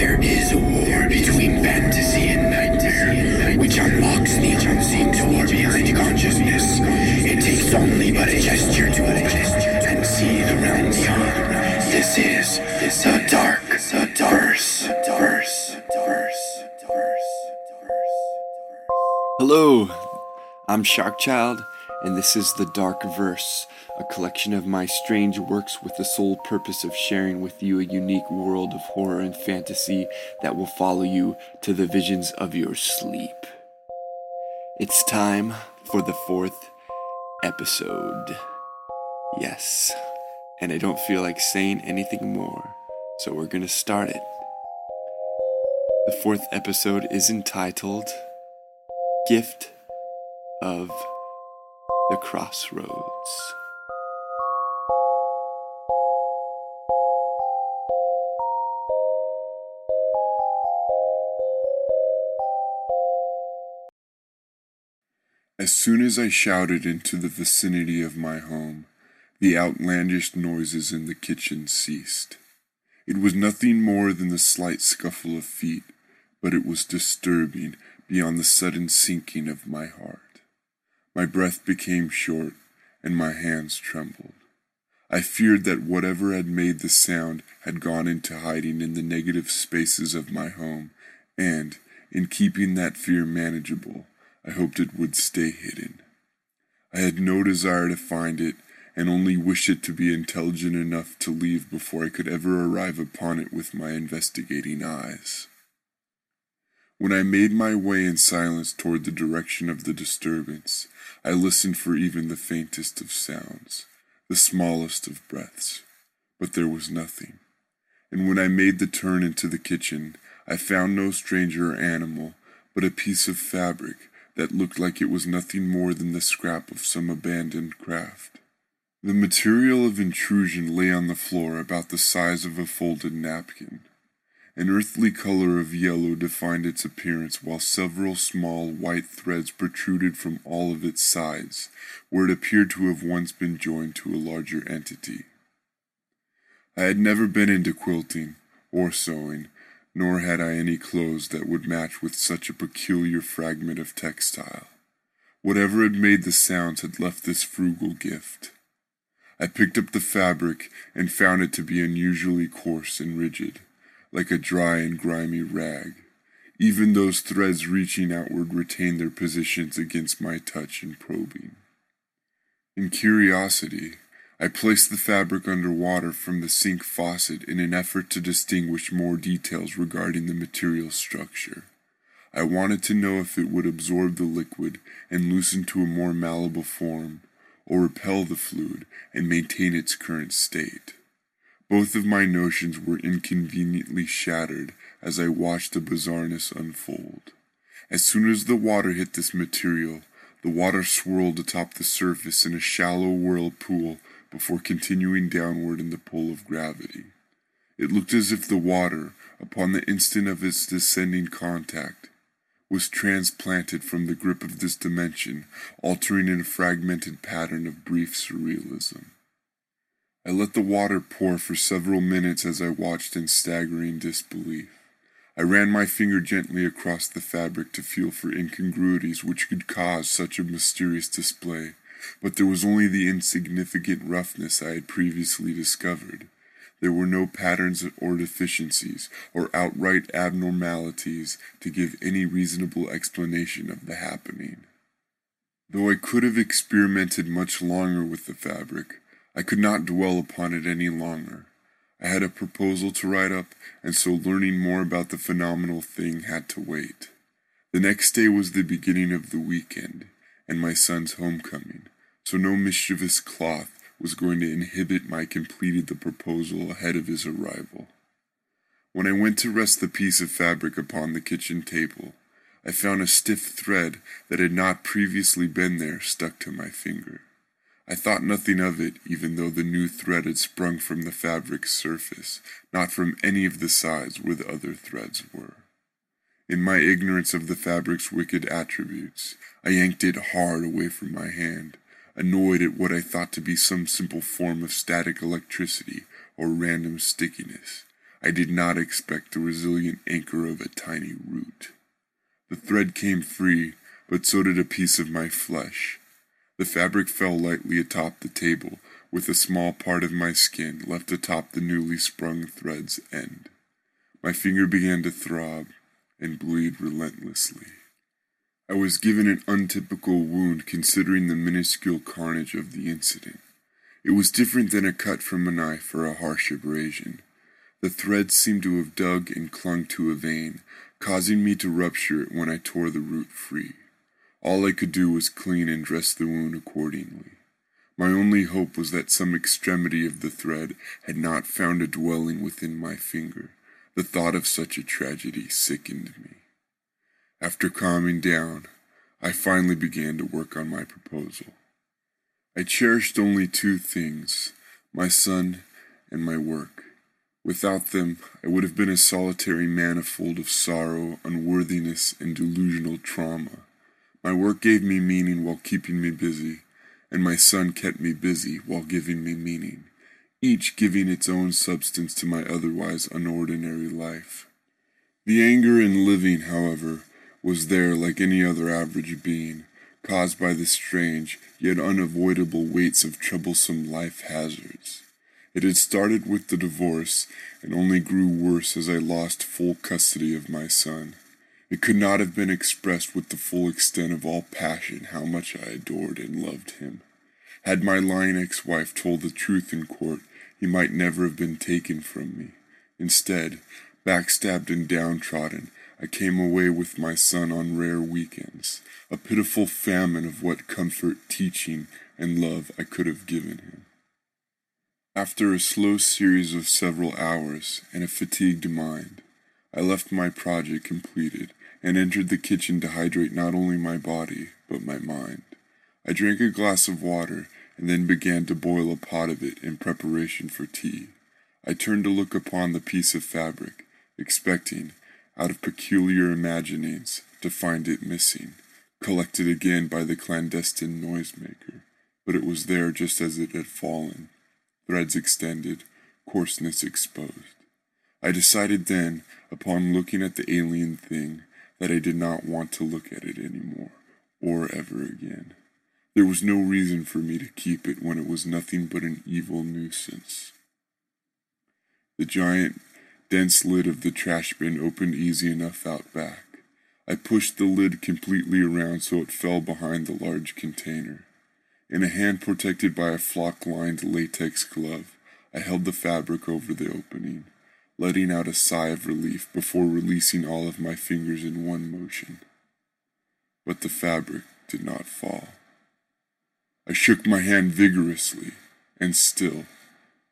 There is a war between fantasy and nightmare, which unlocks the unseen door behind consciousness. It takes only but a gesture to open and see the realm beyond. This is The Dark Verse. Hello, I'm Sharkchild, and this is The Dark Verse, a collection of my strange works with the sole purpose of sharing with you a unique world of horror and fantasy that will follow you to the visions of your sleep. It's time for the 4th episode. Yes, and I don't feel like saying anything more, so we're gonna start it. The 4th episode is entitled Gift of the Crossroads. As soon as I shouted into the vicinity of my home, the outlandish noises in the kitchen ceased. It was nothing more than the slight scuffle of feet, but it was disturbing beyond the sudden sinking of my heart. My breath became short, and my hands trembled. I feared that whatever had made the sound had gone into hiding in the negative spaces of my home, and, in keeping that fear manageable, I hoped it would stay hidden. I had no desire to find it, and only wished it to be intelligent enough to leave before I could ever arrive upon it with my investigating eyes. When I made my way in silence toward the direction of the disturbance, I listened for even the faintest of sounds, the smallest of breaths, but there was nothing. And when I made the turn into the kitchen, I found no stranger or animal, but a piece of fabric that looked like it was nothing more than the scrap of some abandoned craft. The material of intrusion lay on the floor about the size of a folded napkin. An earthly color of yellow defined its appearance, while several small white threads protruded from all of its sides, where it appeared to have once been joined to a larger entity. I had never been into quilting or sewing, nor had I any clothes that would match with such a peculiar fragment of textile. Whatever had made the sounds had left this frugal gift. I picked up the fabric and found it to be unusually coarse and rigid, like a dry and grimy rag. Even those threads reaching outward retained their positions against my touch and probing. In curiosity, I placed the fabric under water from the sink faucet in an effort to distinguish more details regarding the material structure. I wanted to know if it would absorb the liquid and loosen to a more malleable form, or repel the fluid and maintain its current state. Both of my notions were inconveniently shattered as I watched the bizarreness unfold. As soon as the water hit this material, the water swirled atop the surface in a shallow whirlpool before continuing downward in the pull of gravity. It looked as if the water, upon the instant of its descending contact, was transplanted from the grip of this dimension, altering in a fragmented pattern of brief surrealism. I let the water pour for several minutes as I watched in staggering disbelief. I ran my finger gently across the fabric to feel for incongruities which could cause such a mysterious display, but there was only the insignificant roughness I had previously discovered. There were no patterns or deficiencies, or outright abnormalities to give any reasonable explanation of the happening. Though I could have experimented much longer with the fabric, I could not dwell upon it any longer. I had a proposal to write up, and so learning more about the phenomenal thing had to wait. The next day was the beginning of the weekend, and my son's homecoming, so no mischievous cloth was going to inhibit my completing the proposal ahead of his arrival. When I went to rest the piece of fabric upon the kitchen table, I found a stiff thread that had not previously been there stuck to my finger. I thought nothing of it, even though the new thread had sprung from the fabric's surface, not from any of the sides where the other threads were. In my ignorance of the fabric's wicked attributes, I yanked it hard away from my hand, annoyed at what I thought to be some simple form of static electricity or random stickiness. I did not expect the resilient anchor of a tiny root. The thread came free, but so did a piece of my flesh. The fabric fell lightly atop the table, with a small part of my skin left atop the newly sprung thread's end. My finger began to throb and bleed relentlessly. I was given an untypical wound considering the minuscule carnage of the incident. It was different than a cut from a knife or a harsh abrasion. The thread seemed to have dug and clung to a vein, causing me to rupture it when I tore the root free. All I could do was clean and dress the wound accordingly. My only hope was that some extremity of the thread had not found a dwelling within my finger. The thought of such a tragedy sickened me. After calming down, I finally began to work on my proposal. I cherished only two things, my son and my work. Without them, I would have been a solitary manifold of sorrow, unworthiness, and delusional trauma. My work gave me meaning while keeping me busy, and my son kept me busy while giving me meaning, each giving its own substance to my otherwise unordinary life. The anger in living, however, was there like any other average being, caused by the strange, yet unavoidable weights of troublesome life hazards. It had started with the divorce, and only grew worse as I lost full custody of my son. It could not have been expressed with the full extent of all passion how much I adored and loved him. Had my lying ex-wife told the truth in court, he might never have been taken from me. Instead, backstabbed and downtrodden, I came away with my son on rare weekends, a pitiful famine of what comfort, teaching, and love I could have given him. After a slow series of several hours and a fatigued mind, I left my project completed and entered the kitchen to hydrate not only my body, but my mind. I drank a glass of water and then began to boil a pot of it in preparation for tea. I turned to look upon the piece of fabric, expecting, out of peculiar imaginings, to find it missing, collected again by the clandestine noisemaker, but it was there just as it had fallen, threads extended, coarseness exposed. I decided then, upon looking at the alien thing, that I did not want to look at it anymore, or ever again. There was no reason for me to keep it when it was nothing but an evil nuisance. The giant, dense lid of the trash bin opened easy enough out back. I pushed the lid completely around so it fell behind the large container. In a hand protected by a flock-lined latex glove, I held the fabric over the opening, letting out a sigh of relief before releasing all of my fingers in one motion. But the fabric did not fall. I shook my hand vigorously, and still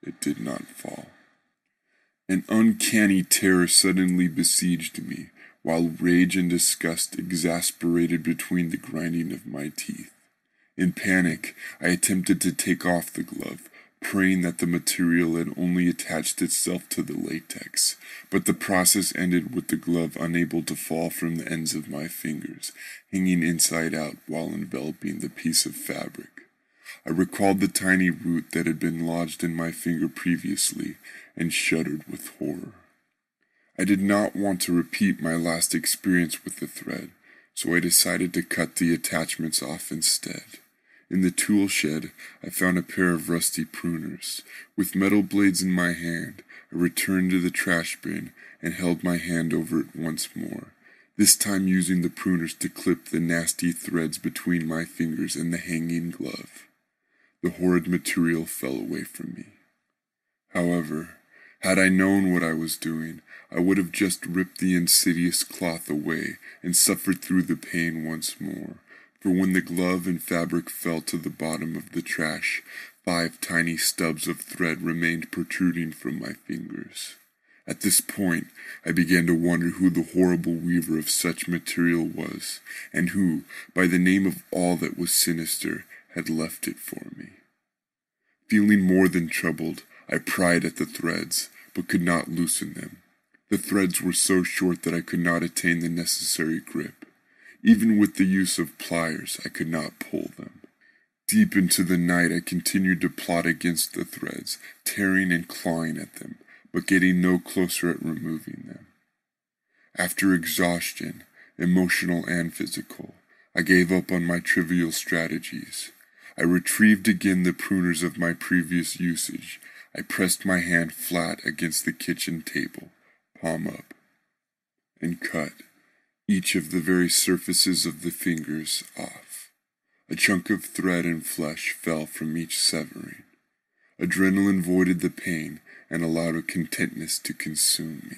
it did not fall. An uncanny terror suddenly besieged me, while rage and disgust exasperated between the grinding of my teeth. In panic, I attempted to take off the glove, praying that the material had only attached itself to the latex, but the process ended with the glove unable to fall from the ends of my fingers, hanging inside out while enveloping the piece of fabric. I recalled the tiny root that had been lodged in my finger previously, and shuddered with horror. I did not want to repeat my last experience with the thread, so I decided to cut the attachments off instead. In the tool shed, I found a pair of rusty pruners. With metal blades in my hand, I returned to the trash bin and held my hand over it once more, this time using the pruners to clip the nasty threads between my fingers and the hanging glove. The horrid material fell away from me. However, had I known what I was doing, I would have just ripped the insidious cloth away and suffered through the pain once more. For when the glove and fabric fell to the bottom of the trash, 5 tiny stubs of thread remained protruding from my fingers. At this point, I began to wonder who the horrible weaver of such material was, and who, by the name of all that was sinister, had left it for me. Feeling more than troubled, I pried at the threads, but could not loosen them. The threads were so short that I could not attain the necessary grip. Even with the use of pliers, I could not pull them. Deep into the night, I continued to plot against the threads, tearing and clawing at them, but getting no closer at removing them. After exhaustion, emotional and physical, I gave up on my trivial strategies. I retrieved again the pruners of my previous usage. I pressed my hand flat against the kitchen table, palm up, and cut each of the very surfaces of the fingers off. A chunk of thread and flesh fell from each severing. Adrenaline voided the pain and allowed a contentness to consume me.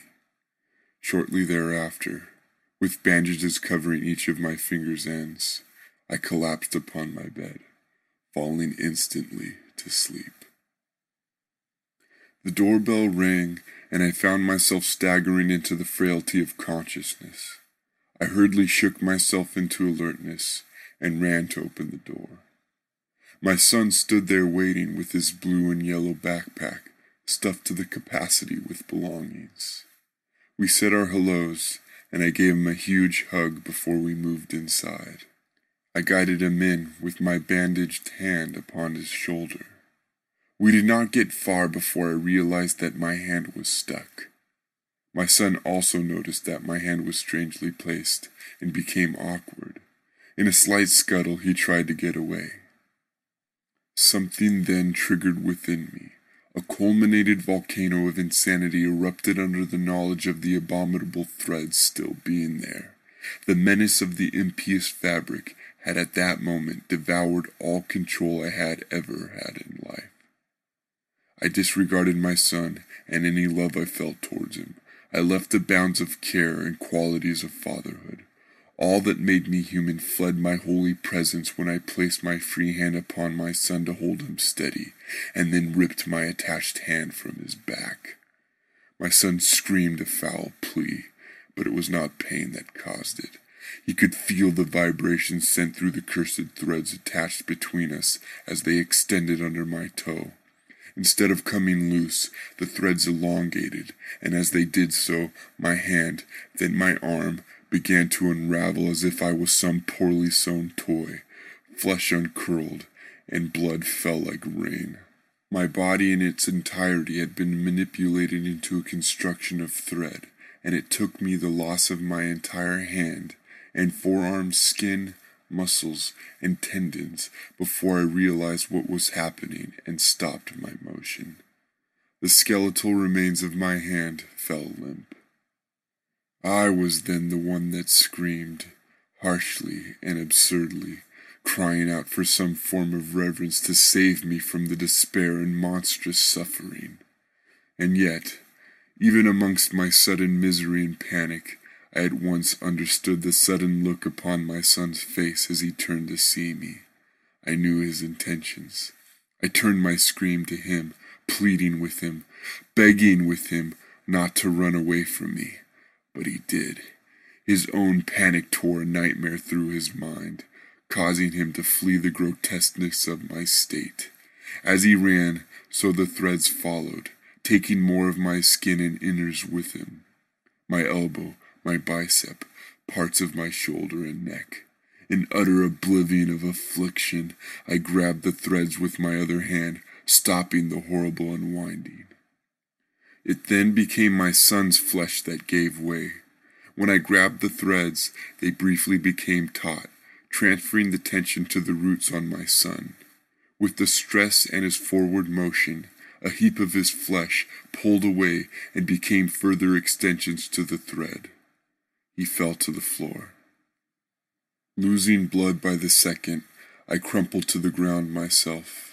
Shortly thereafter, with bandages covering each of my fingers' ends, I collapsed upon my bed, falling instantly to sleep. The doorbell rang, and I found myself staggering into the frailty of consciousness. I hurriedly shook myself into alertness and ran to open the door. My son stood there waiting with his blue and yellow backpack, stuffed to the capacity with belongings. We said our hellos, and I gave him a huge hug before we moved inside. I guided him in with my bandaged hand upon his shoulder. We did not get far before I realized that my hand was stuck. My son also noticed that my hand was strangely placed and became awkward. In a slight scuttle, he tried to get away. Something then triggered within me. A culminated volcano of insanity erupted under the knowledge of the abominable threads still being there. The menace of the impious fabric had at that moment devoured all control I had ever had in life. I disregarded my son and any love I felt towards him. I left the bounds of care and qualities of fatherhood. All that made me human fled my holy presence when I placed my free hand upon my son to hold him steady, and then ripped my attached hand from his back. My son screamed a foul plea, but it was not pain that caused it. He could feel the vibrations sent through the cursed threads attached between us as they extended under my toe. Instead of coming loose, the threads elongated, and as they did so, my hand, then my arm, began to unravel as if I was some poorly sewn toy. Flesh uncurled, and blood fell like rain. My body in its entirety had been manipulated into a construction of thread, and it took me the loss of my entire hand, and forearm skin, muscles, and tendons before I realized what was happening and stopped my motion. The skeletal remains of my hand fell limp. I was then the one that screamed, harshly and absurdly, crying out for some form of reverence to save me from the despair and monstrous suffering. And yet, even amongst my sudden misery and panic, I at once understood the sudden look upon my son's face as he turned to see me. I knew his intentions. I turned my scream to him, pleading with him, begging with him not to run away from me. But he did. His own panic tore a nightmare through his mind, causing him to flee the grotesqueness of my state. As he ran, so the threads followed, taking more of my skin and innards with him. My elbow, my bicep, parts of my shoulder and neck. In utter oblivion of affliction, I grabbed the threads with my other hand, stopping the horrible unwinding. It then became my son's flesh that gave way. When I grabbed the threads, they briefly became taut, transferring the tension to the roots on my son. With the stress and his forward motion, a heap of his flesh pulled away and became further extensions to the thread. He fell to the floor. Losing blood by the second, I crumpled to the ground myself.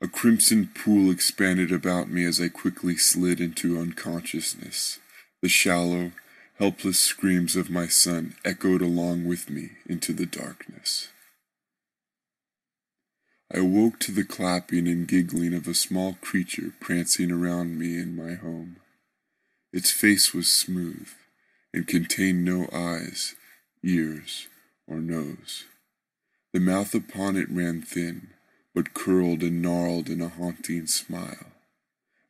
A crimson pool expanded about me as I quickly slid into unconsciousness. The shallow, helpless screams of my son echoed along with me into the darkness. I awoke to the clapping and giggling of a small creature prancing around me in my home. Its face was smooth and contained no eyes, ears, or nose. The mouth upon it ran thin, but curled and gnarled in a haunting smile.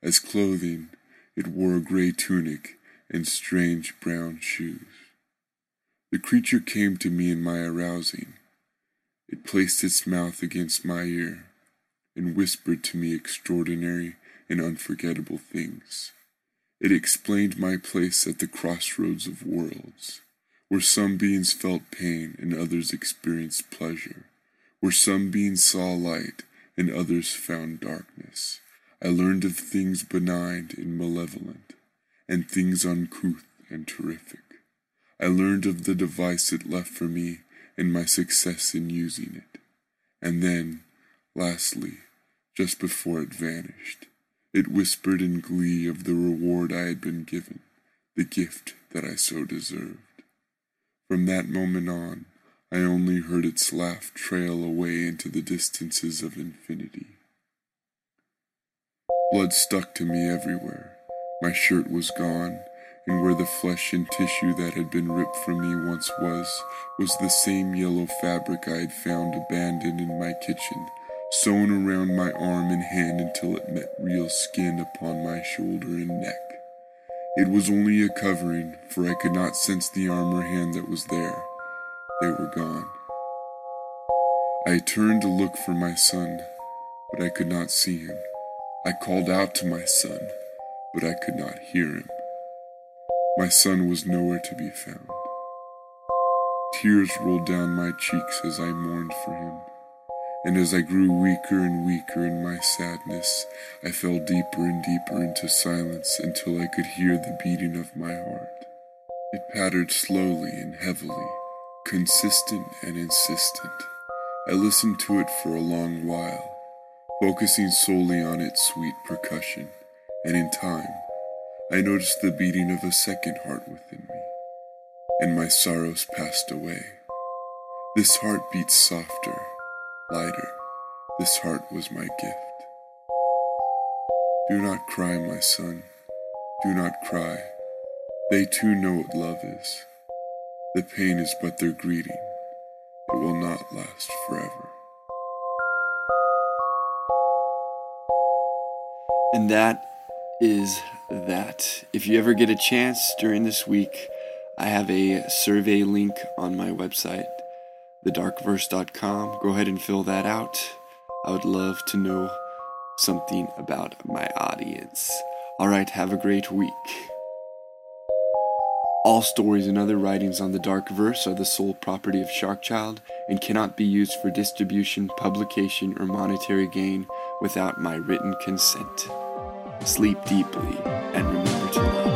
As clothing, it wore a gray tunic and strange brown shoes. The creature came to me in my arousing. It placed its mouth against my ear and whispered to me extraordinary and unforgettable things. It explained my place at the crossroads of worlds, where some beings felt pain and others experienced pleasure, where some beings saw light and others found darkness. I learned of things benign and malevolent, and things uncouth and terrific. I learned of the device it left for me and my success in using it. And then, lastly, just before it vanished, it whispered in glee of the reward I had been given, the gift that I so deserved. From that moment on, I only heard its laugh trail away into the distances of infinity. Blood stuck to me everywhere. My shirt was gone, and where the flesh and tissue that had been ripped from me once was the same yellow fabric I had found abandoned in my kitchen, sewn around my arm and hand until it met real skin upon my shoulder and neck. It was only a covering, for I could not sense the arm or hand that was there. They were gone. I turned to look for my son, but I could not see him. I called out to my son, but I could not hear him. My son was nowhere to be found. Tears rolled down my cheeks as I mourned for him. And as I grew weaker and weaker in my sadness, I fell deeper and deeper into silence until I could hear the beating of my heart. It pattered slowly and heavily, consistent and insistent. I listened to it for a long while, focusing solely on its sweet percussion, and in time, I noticed the beating of a second heart within me, and my sorrows passed away. This heart beat softer, lighter. This heart was my gift. Do not cry, my son. Do not cry. They too know what love is. The pain is but their greeting. It will not last forever. And that is that. If you ever get a chance during this week, I have a survey link on my website, thedarkverse.com. Go ahead and fill that out. I would love to know something about my audience. All right, have a great week. All stories and other writings on The Dark Verse are the sole property of Sharkchild and cannot be used for distribution, publication, or monetary gain without my written consent. Sleep deeply and remember to love.